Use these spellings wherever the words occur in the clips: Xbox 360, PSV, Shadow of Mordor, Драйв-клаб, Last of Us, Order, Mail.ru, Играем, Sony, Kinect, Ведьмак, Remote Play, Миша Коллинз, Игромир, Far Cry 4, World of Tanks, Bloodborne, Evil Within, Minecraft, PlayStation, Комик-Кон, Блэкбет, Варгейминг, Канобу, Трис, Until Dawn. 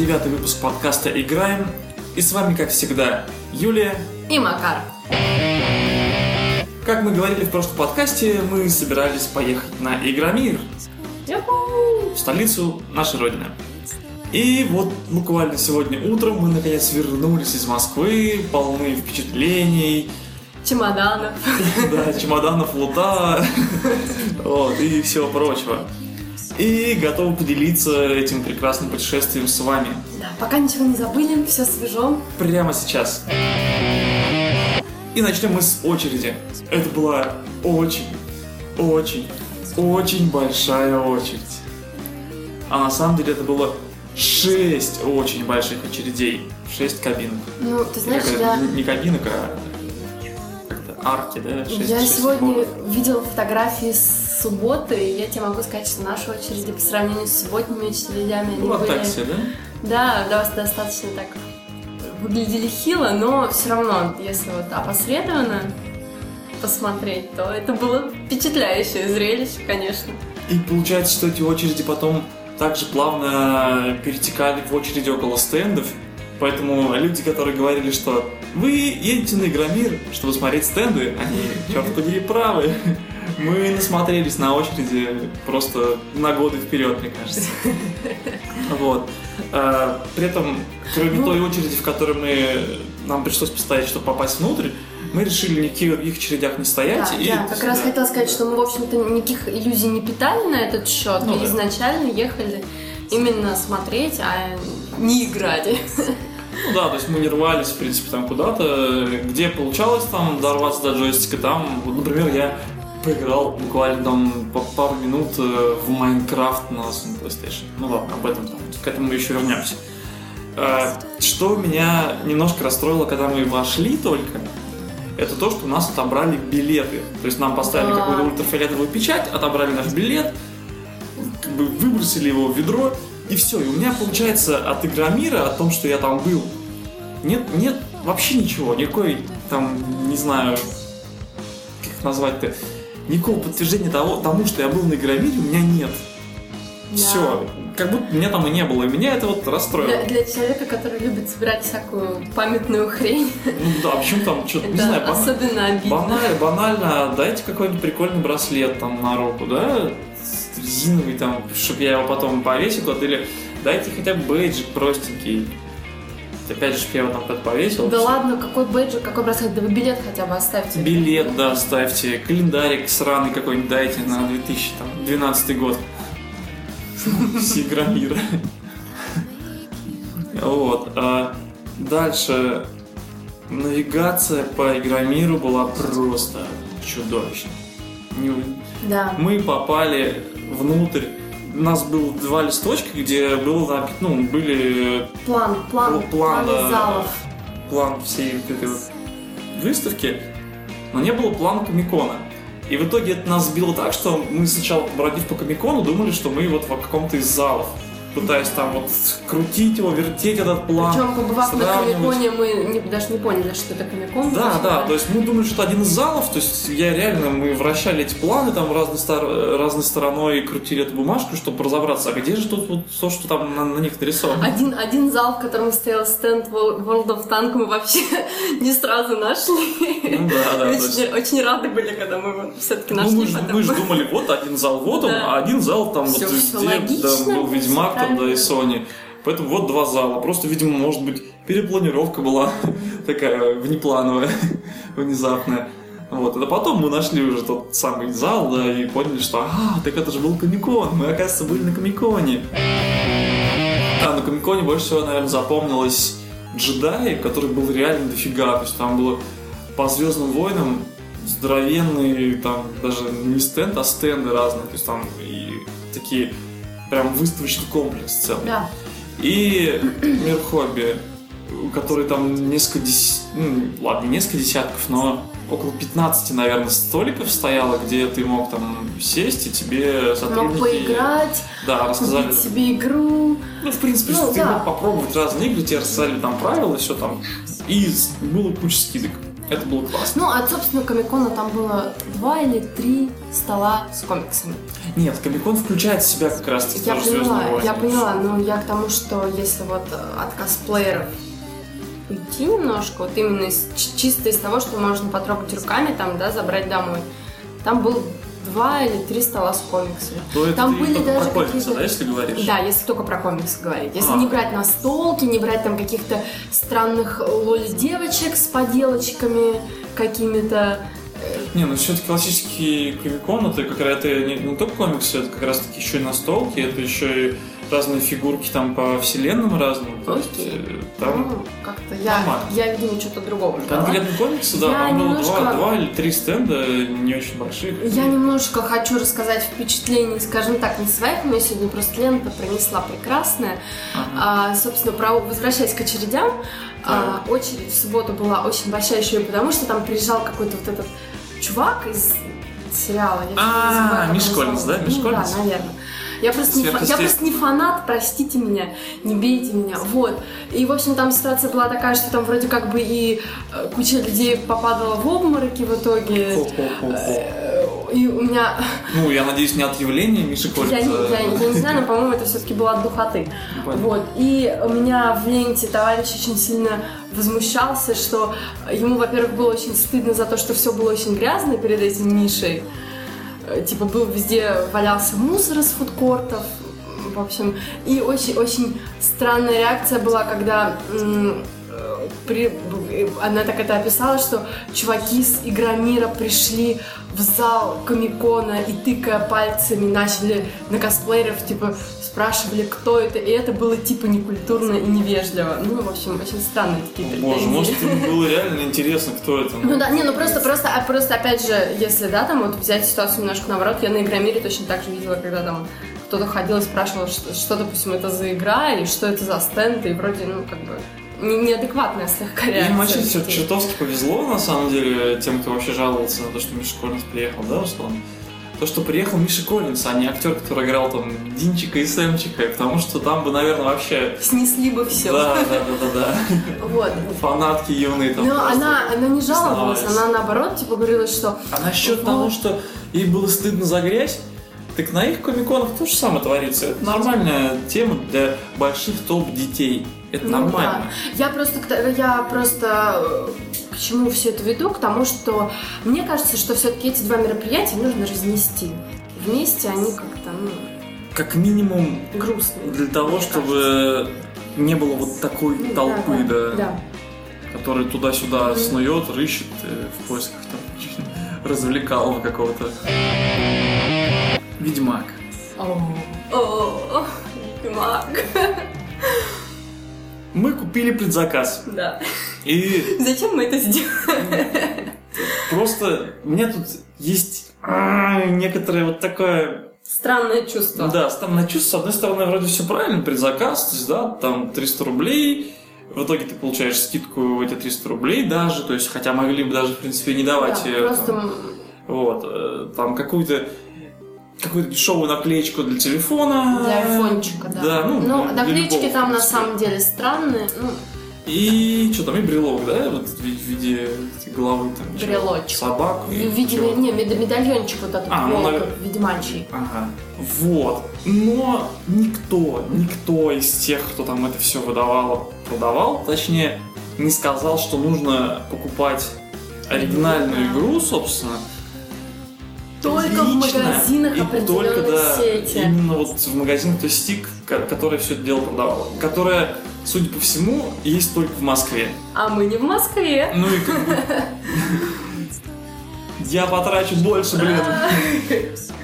39-й выпуск подкаста «Играем». И с вами, как всегда, Юлия и Макар. Как мы говорили в прошлом подкасте, мы собирались поехать на Игромир, в столицу нашей Родины. И вот буквально сегодня утром мы наконец вернулись из Москвы, полны впечатлений. Чемоданов. Да, чемоданов, лута и всего прочего. И готовы поделиться этим прекрасным путешествием с вами. Да, пока ничего не забыли, все свежо. Прямо сейчас. И начнем мы с очереди. Это была очень большая очередь. А на самом деле это было 6 очень больших очередей. 6 кабинок. Ну, ты знаешь, не кабинок, а как-то арки, да? 6, я 6 сегодня видела фотографии с субботы, и я тебе могу сказать, что наши очереди по сравнению с субботними очередями... Ну, от такси, да? Да, достаточно так выглядели хило, но все равно, если вот опосредованно посмотреть, то это было впечатляющее зрелище, конечно. И получается, что эти очереди потом также плавно перетекали в очереди около стендов, поэтому люди, которые говорили, что вы едете на Игромир, чтобы смотреть стенды, они, черт подери, правы. Мы насмотрелись на очереди просто на годы вперед, мне кажется. Вот. При этом, кроме той очереди, в которой нам пришлось постоять, чтобы попасть внутрь, мы решили никаких в их очередях не стоять. Да, как раз хотела сказать, что мы, в общем-то, никаких иллюзий не питали на этот счет. Мы изначально ехали именно смотреть, а не играть. Ну да, то есть мы не рвались, в принципе, там куда-то. Где получалось там дорваться до джойстика, там, вот, например, я поиграл буквально там пару минут в Minecraft на PlayStation. Ну ладно, об этом, к этому мы еще вернемся. Что меня немножко расстроило, когда мы вошли только, это то, что у нас отобрали билеты. То есть нам поставили какую-то ультрафиолетовую печать, отобрали наш билет, как бы выбросили его в ведро, и все. И у меня получается от Игромира, о том, что я там был, нет вообще ничего, никакой там, не знаю, как это назвать-то, никакого подтверждения тому, что я был на Игромире, у меня нет. Да. Все, как будто меня там и не было, и меня это вот расстроило. Для человека, который любит собирать всякую памятную хрень. Ну да, почему там что-то, не знаю, особенно обидно. Банально, дайте какой-нибудь прикольный браслет там на руку, да, резиновый там, чтобы я его потом повесил, вот, или дайте хотя бы бейджик простенький. Опять же, я его там подповесил. Да ладно, какой бейджик, какой браслет, да вы билет хотя бы оставьте. Билет, да, оставьте, календарик сраный какой-нибудь дайте на 2012 год. С Игромира. Вот. Дальше. Навигация по Игромиру была просто чудовищной. Да. Мы попали внутрь. У нас было 2 листочка, где было, ну, были... План залов. План всей вот этой вот выставки. Но не было плана Комик-Кона. И в итоге это нас сбило так, что мы сначала, бродив по Комик-Кону, думали, что мы вот в каком-то из залов, пытаясь там вот крутить его, вертеть этот план. Причем, побывав на Комик-Коне, мы даже не поняли, что это Комик-Кон. Да, то есть мы думали, что один из залов, то есть мы вращали эти планы там разной стороной, крутили эту бумажку, чтобы разобраться, а где же тут вот то, что там на них нарисовано. Один зал, в котором стоял стенд World of Tanks, мы вообще не сразу нашли. Ну, да, очень рады были, когда мы его все-таки нашли. Ну, мы же думали, вот один зал вот он, а один зал там все, вот везде, да, был Ведьмак, да, и Sony. Поэтому вот 2 зала. Просто, видимо, может быть, перепланировка была такая внеплановая, внезапная. Вот. А потом мы нашли уже тот самый зал, да, и поняли, что так это же был Комик-Кон. Мы, оказывается, были на Комик-Коне. Да, на Комик-Коне больше всего, наверное, запомнилось джедаи, который был реально дофига. То есть там было по Звездным войнам здоровенные, там даже не стенд, а стенды разные. То есть там и такие... Прям выставочный комплекс целый. Да. И мир хобби, который там несколько десятков, но около 15, наверное, столиков стояло, где ты мог там сесть, и тебе сотрудники... Мог поиграть, да, рассказали тебе игру. Ну, в принципе, ты мог попробовать разные игры, тебе рассказали там правила, и все там. И было куча скидок. Это было классно. Ну, от собственного Комик-Кона там было 2 или 3 стола с комиксами. Нет, Комик-Кон включает в себя как раз... Я поняла, но я к тому, что если вот от косплееров уйти немножко, вот именно чисто из того, что можно потрогать руками, там, да, забрать домой, там был 2 или 3 стола с комиксами. То там это были даже про комиксы, какие-то... да, если говоришь? Да, если только про комиксы говорить. Если не брать настолки, не брать там каких-то странных лоли-девочек с поделочками какими-то. Не, ну все-таки классический Комик-Кон, это как раз это не только комиксы, это как раз-таки еще и настолки, это еще и разные фигурки там по вселенным разным. То есть, там... Ну, как-то я видела что-то другого. Конкретно комиксы, да, там немножко... было 2 или 3 стенда, не очень большие. Я немножко хочу рассказать впечатления, скажем так, не своих, но сегодня просто Лента принесла прекрасное. Собственно, возвращаясь к очередям, очередь в субботу была очень большая еще и потому, что там приезжал какой-то вот этот чувак из сериала. Миша Коллинз, да? Миша Коллинз? Да, наверное. Я просто не фанат, простите меня, не бейте меня, вот. И, в общем, там ситуация была такая, что там вроде как бы и куча людей попадала в обмороки в итоге. И у меня... Ну, я надеюсь, не от явления Миши Коллинза. Я не знаю, но, по-моему, это все-таки было от духоты. Вот. И у меня в ленте товарищ очень сильно возмущался, что ему, во-первых, было очень стыдно за то, что все было очень грязно перед этим Мишей. Типа, был везде, валялся мусор из фудкортов, в общем. И очень-очень странная реакция была, когда она так это описала, что чуваки с Игромира пришли в зал Комик-Кона и, тыкая пальцами, начали на косплееров, типа, спрашивали, кто это, и это было, типа, некультурно и невежливо. Ну, в общем, очень странные такие претензии. Боже, может, им было реально интересно, кто это. Ну да, не, ну просто, опять же, если, да, там, вот взять ситуацию немножко наоборот, я на Игромире точно так же видела, когда там кто-то ходил и спрашивал, что, допустим, это за игра, и что это за стенд, и вроде, ну, как бы... неадекватная слегка реакция. Им вообще чертовски повезло, на самом деле, тем, кто вообще жаловался на то, что Миша Коллинз приехал, да, Руслан? То, что приехал Миша Коллинз, а не актер, который играл там Динчика и Сэмчика, потому что там бы, наверное, вообще... Снесли бы все. Да. Вот. Фанатки юные там. Но она не жаловалась, она наоборот, типа, говорила, что... А насчет того, что ей было стыдно за грязь, так на их комик-конах то же самое творится. Это нормальная тема для больших толп детей. Это нормально. Да. Я просто к чему все это веду? К тому, что мне кажется, что все-таки эти 2 мероприятия нужно разнести. Вместе они как-то, ну... Как минимум... грустные. Для того, чтобы не было вот такой толпы, да. Которая туда-сюда снует, рыщет в поисках там развлекалого какого-то. Ведьмак. Ведьмак. Мы купили предзаказ. Да. И... Зачем мы это сделали? Просто у меня тут есть некоторое вот такое... Странное чувство. Да, странное чувство. С одной стороны, вроде все правильно, предзаказ, то есть, да, там 300 рублей, в итоге ты получаешь скидку в эти 300 рублей даже, то есть, хотя могли бы даже, в принципе, не давать... Да, просто... Там, вот, там какую-то дешевую наклеечку для телефона. Для айфончика, да. Ну, наклеечки там на самом деле странные. Ну. И что там, и брелок, да? Вот в виде головы там. Брелочек. Собак. Медальончик вот этот, в виде мальчика. Ага. Вот. Но никто из тех, кто там это все продавал, точнее, не сказал, что нужно покупать оригинальную игру, собственно. Только в магазинах определенной сети. Именно вот в магазинах той сети, которая все это дело продавала. Которая, судя по всему, есть только в Москве. А мы не в Москве. Ну и как бы... Я потрачу больше,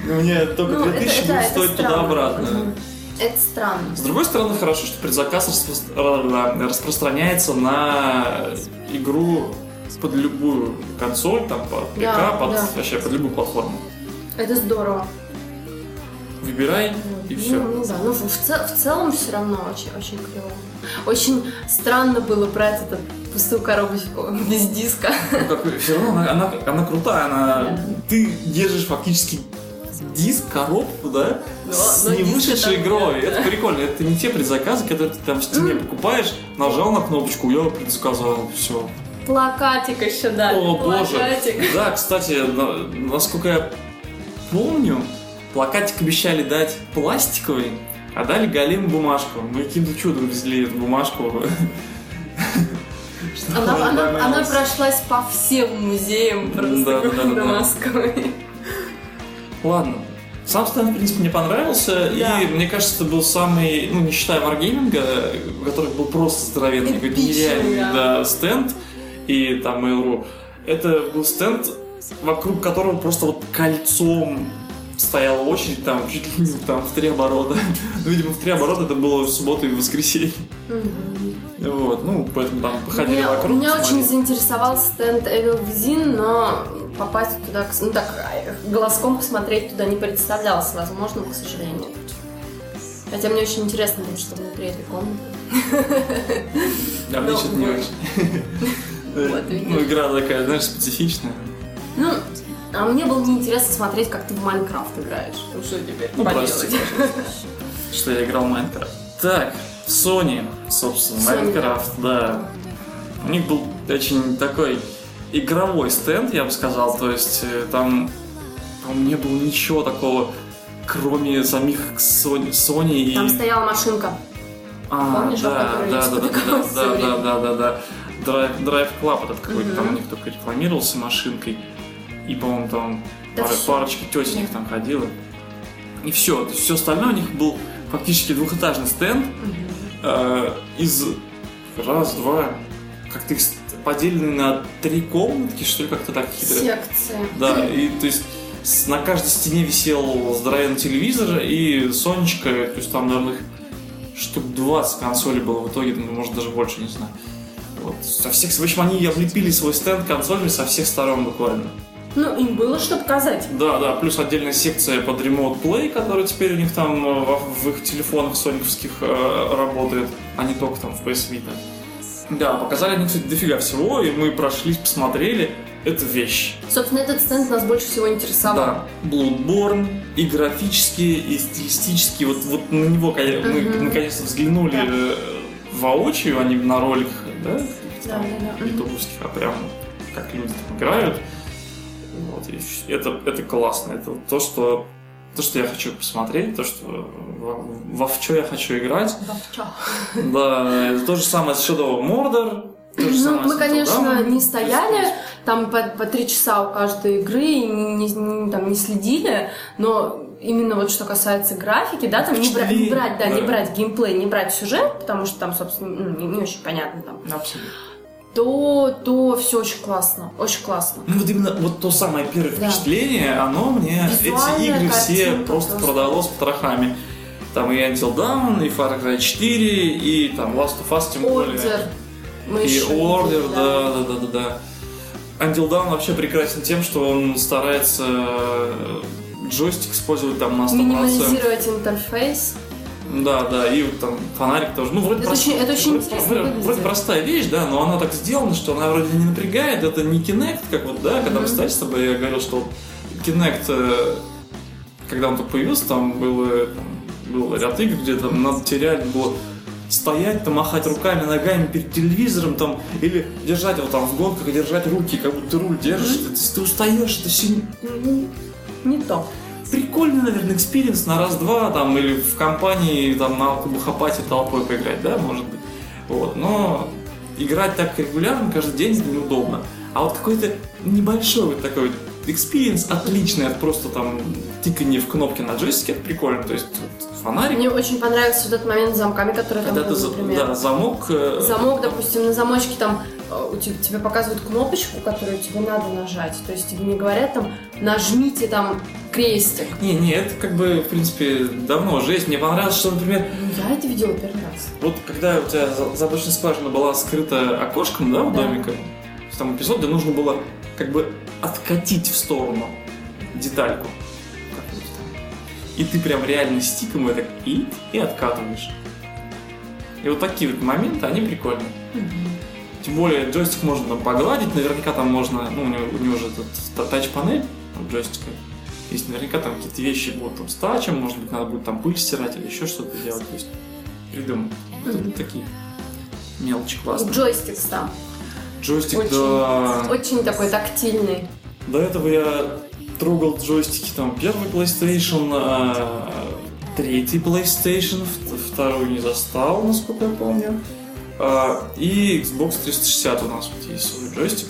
Мне только 2000 будет стоить туда-обратно. Это странно. С другой стороны, хорошо, что предзаказ распространяется на игру... под любую консоль, там, под ПК, вообще под любую платформу. Это здорово. Выбирай и все. Ну, в целом все равно очень клево. Очень странно было брать эту пустую коробочку без диска. Ну, как, все равно она крутая, ты держишь фактически диск, коробку, да, с не вышедшей игрой. Это прикольно. Это не те предзаказы, которые ты там в стене покупаешь, нажал на кнопочку, я предзаказал, все. Плакатик еще, да. О, плакатик. Боже. Да, кстати, насколько я помню, плакатик обещали дать пластиковый, а дали галим бумажку. Мы каким-то чудом везли эту бумажку. Она прошлась по всем музеям просто до Москвы. Ладно. Сам стенд, в принципе, мне понравился, да. И мне кажется, это был самый, ну, не считая варгейминга, у которых был просто здоровенный, какой-то нереальный, да, стенд, и там Mail.ru, это был стенд, вокруг которого просто вот кольцом стояла очередь, там, чуть ли не там, в 3 оборота. Ну, видимо, в 3 оборота это было в субботу и в воскресенье. Mm-hmm. Вот, ну, поэтому там походили вокруг. Меня очень заинтересовал стенд Evil Within, но... попасть туда, ну так, глазком посмотреть туда не представлялось возможно, к сожалению. Хотя мне очень интересно, что внутри этой комнаты. А мне что-то не очень. Ну, игра такая, знаешь, специфичная. Ну, а мне было неинтересно смотреть, как ты в Minecraft играешь. Ну, что теперь поделать? Что я играл в Minecraft. Так, Sony, собственно, Minecraft, да. У них был очень такой... игровой стенд, я бы сказал, то есть там не было ничего такого, кроме самих Sony и... Там стояла машинка. Помнишь, да. Драйв-клаб этот какой-то, там у них только рекламировался машинкой, и, по-моему, там парочка тетенек там ходила. И все. Все остальное у них был фактически двухэтажный стенд из раз, два, как-то их поделены на 3 комнатки, что ли, как-то так хитро. Секции. Да, и то есть на каждой стене висел здоровенный телевизор и Сонечка, то есть там, наверное, штук 20 консолей было в итоге, может, даже больше, не знаю. Вот. Со всех, в общем, они облепили свой стенд консолями со всех сторон буквально. Ну, им было что показать. Да, да, плюс отдельная секция под Remote Play, которая теперь у них там в их телефонах сониковских работает, а не только там в PSV. Да, показали они, кстати, дофига всего, и мы прошлись, посмотрели. Это вещь. Собственно, этот стенд нас больше всего интересовал. Да, Bloodborne, и графически, и стилистически. Вот на него мы наконец-то взглянули воочию, а не на роликах, да? Да, да, да. Ютубовских, а прям как люди там играют. Вот, и это классно. Это то, что я хочу посмотреть, то, что во что я хочу играть. Да, это то же самое с Shadow of Mordor. Ну, мы, конечно, не стояли там по 3 часа у каждой игры и не следили, но именно вот что касается графики, да, там не брать геймплей, не брать сюжет, потому что там, собственно, не очень понятно там. Абсолютно. То все очень классно, очень классно. Ну вот именно вот то самое первое впечатление, оно мне эти игры все просто продало с потрохами. Там и Until Dawn, и Far Cry 4, и там Last of Us, тем более. И Order, да. Until Dawn вообще прекрасен тем, что он старается джойстик использовать там на 100%. Минимизировать интерфейс. Да, и там фонарик тоже. Ну, вроде простая вещь, да, но она так сделана, что она вроде не напрягает. Это не Kinect, как вот, да, когда мы стали с тобой, я говорил, что Kinect, когда он только появился, там был ряд игр, где там надо терять было стоять, там, махать руками, ногами перед телевизором, там, или держать его там в гонках, держать руки, как будто ты руль держишь, ты устаешь, это все не то. Прикольный, наверное, экспириенс на раз-два, там, или в компании, там, на алкобухопате толпой поиграть, да, может быть. Вот, но играть так регулярно каждый день неудобно. А вот какой-то небольшой вот такой экспириенс, отличный от просто там тыкания в кнопки на джойстике, это прикольно, то есть фонарик. Мне очень понравился вот этот момент с замками, которые там были, например. Да, замок. Замок, допустим, на замочке там тебе показывают кнопочку, которую тебе надо нажать, то есть тебе не говорят там нажмите там крестик. Не, это как бы, в принципе, давно уже есть. Мне понравилось, что, например... Я это видела первый раз. Вот когда у тебя забочная скважина была скрыта окошком, да, у домика, там эпизод, где нужно было как бы откатить в сторону детальку. И ты прям реально стиком это и откатываешь. И вот такие вот моменты, они прикольные. Mm-hmm. Тем более джойстик можно там погладить, наверняка там можно, ну, у него же этот тач-панель джойстика. Есть наверняка там какие-то вещи будут там с тачем, может быть, надо будет там пыль стирать или еще что-то делать. То есть придумать. Mm-hmm. Такие мелочи классные. Джойстик там. Джойстик, очень, да... Очень такой тактильный. До этого я трогал джойстики, там, первый PlayStation, третий PlayStation, второй не застал, насколько я помню. И Xbox 360 у нас вот есть свой джойстик.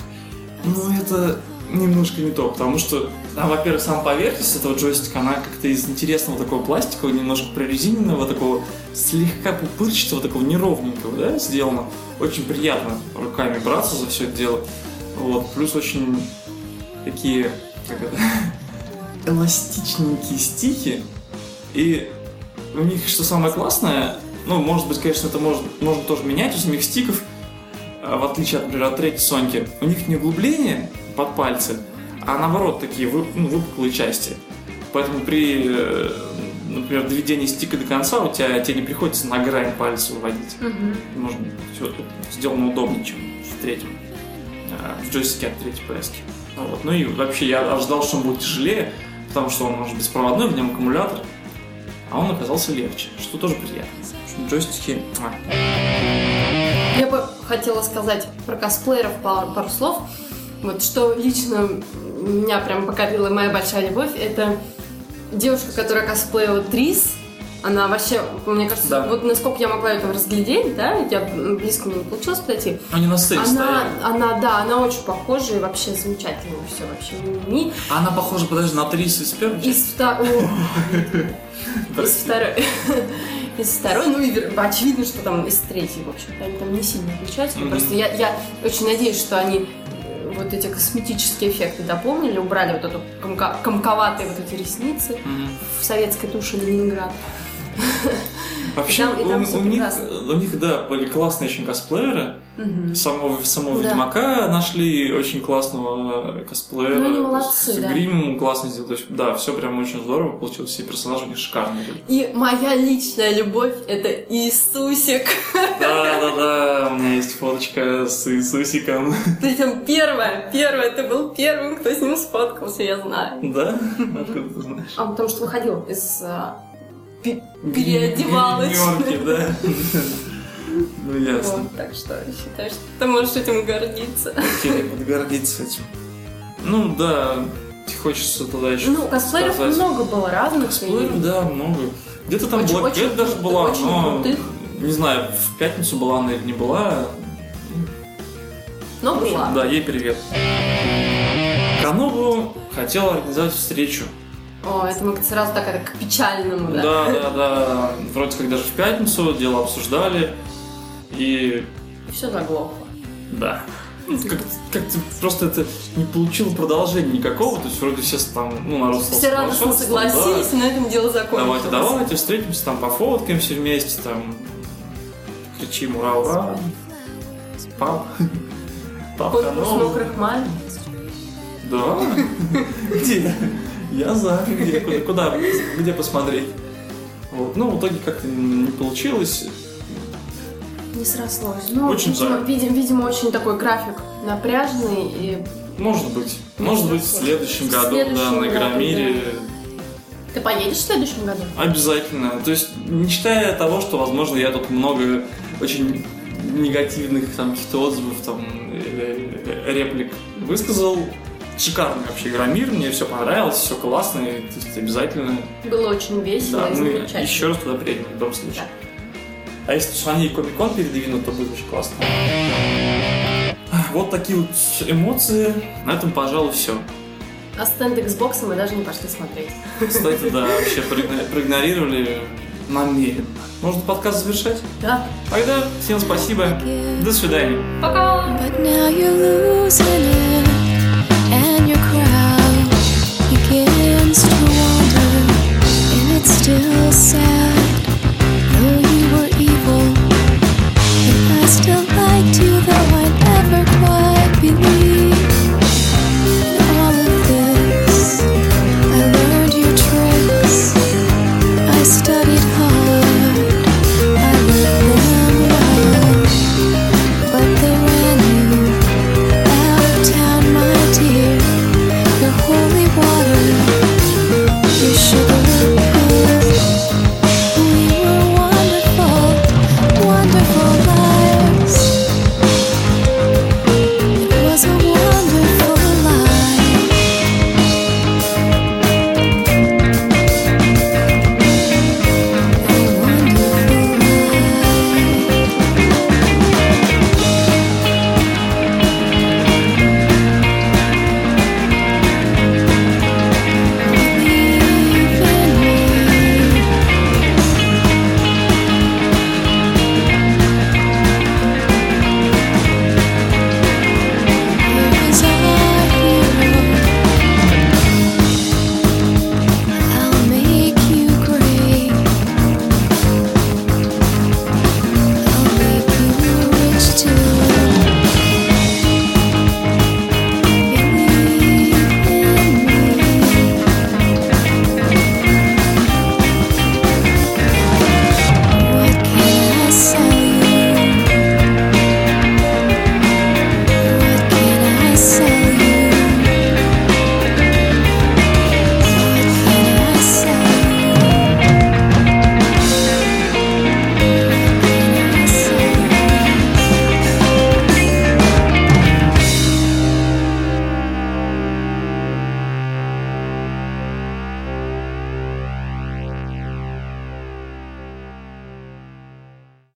Но это немножко не то, потому что, во-первых, сама поверхность этого джойстика, она как-то из интересного такого пластикового, немножко прорезиненного, такого слегка пупырчатого, такого неровненького, да, сделана. Очень приятно руками браться за все это дело. Вот. Плюс очень такие, как это, эластичненькие стики. И у них, что самое классное, может быть, конечно, это можно тоже менять у самих стиков, в отличие, например, от третьей Соньки. У них не углубление под пальцы, а наоборот такие выпуклые части. Поэтому при, например, доведении стика до конца у тебя тебе не приходится на грань пальца выводить. Угу. Может быть, все тут сделано удобнее, чем в третьем, в джойстике от третьей PS-ки. Вот. Ну и вообще я ожидал, что он будет тяжелее, потому что он может беспроводной, в нем аккумулятор, а он оказался легче, что тоже приятно. Джойстики... Я бы хотела сказать про косплееров пару слов. Вот что лично меня прям покорила, моя большая любовь, это девушка, которая косплеила Трис. Она вообще, мне кажется, да. Вот насколько я могла это разглядеть, да, я близко мне не получилось подойти. Они на сцене стояли. Она очень похожа и вообще замечательно все вообще. Она похожа, подожди, на Трис из первой части? Из второй, очевидно, что там из третьей, в общем-то, они там не сильно отличаются. Mm-hmm. Просто я очень надеюсь, что они вот эти косметические эффекты дополнили, убрали вот эту комковатые вот эти ресницы в советской туше Ленинград. Вообще, у них, да, были классные очень косплееры. Угу. Самого Ведьмака нашли очень классного косплеера. Ну, они молодцы, да. Грим классно сделал. Да, все прям очень здорово получилось. И персонажи у них шикарные. И моя личная любовь — это Иисусик. Да-да-да, у меня есть фоточка с Иисусиком. Причем первая, ты был первым, кто с ним сфоткался, я знаю. Да? Откуда ты знаешь? А, потому что выходил из... переодевалась. Гримерки, да. Ну, ясно. Вот, так что считаю, что ты можешь этим гордиться. Окей, буду гордиться этим. Ну, да, хочется туда еще косплееров много было разных. Косплееров, да, много. Где-то там Блэкбет даже была, но... Не знаю, в пятницу была она или не была. Но была. Да, ей привет. Канобу хотела организовать встречу. О, это мы сразу так это, к печальному, да? Да. Вроде как даже в пятницу дело обсуждали, и все заглохло. Да. Как-то просто это не получило продолжения никакого, то есть вроде все там, народ стал все радостно согласились, да. И на этом дело закончилось. Давайте встретимся, там пофоткаемся вместе, там кричим ура-ура. Пап, канал. Да? Где? Я за, где посмотреть. Вот. В итоге как-то не получилось. Не срослось. Очень жаль. Видимо, очень такой график напряжный и... Может быть, в следующем году, на Игромире. Да. Ты поедешь в следующем году? Обязательно. То есть, не считая того, что, возможно, я тут много очень негативных каких-то отзывов, реплик высказал. Шикарный вообще Игромир, мне все понравилось, все классно, и, то есть обязательно... Было очень весело, да, и замечательно. Еще раз туда приедем, в любом случае. Да. А если Sony и Комик-Кон передвинут, то будет очень классно. Вот такие вот эмоции. На этом, пожалуй, все. А стенд Xbox мы даже не пошли смотреть. Кстати, да, вообще проигнорировали намеренно. Можно подкаст завершать? Да. Тогда всем спасибо. До свидания. Пока! And your crowd begins to wander, and it's still sad.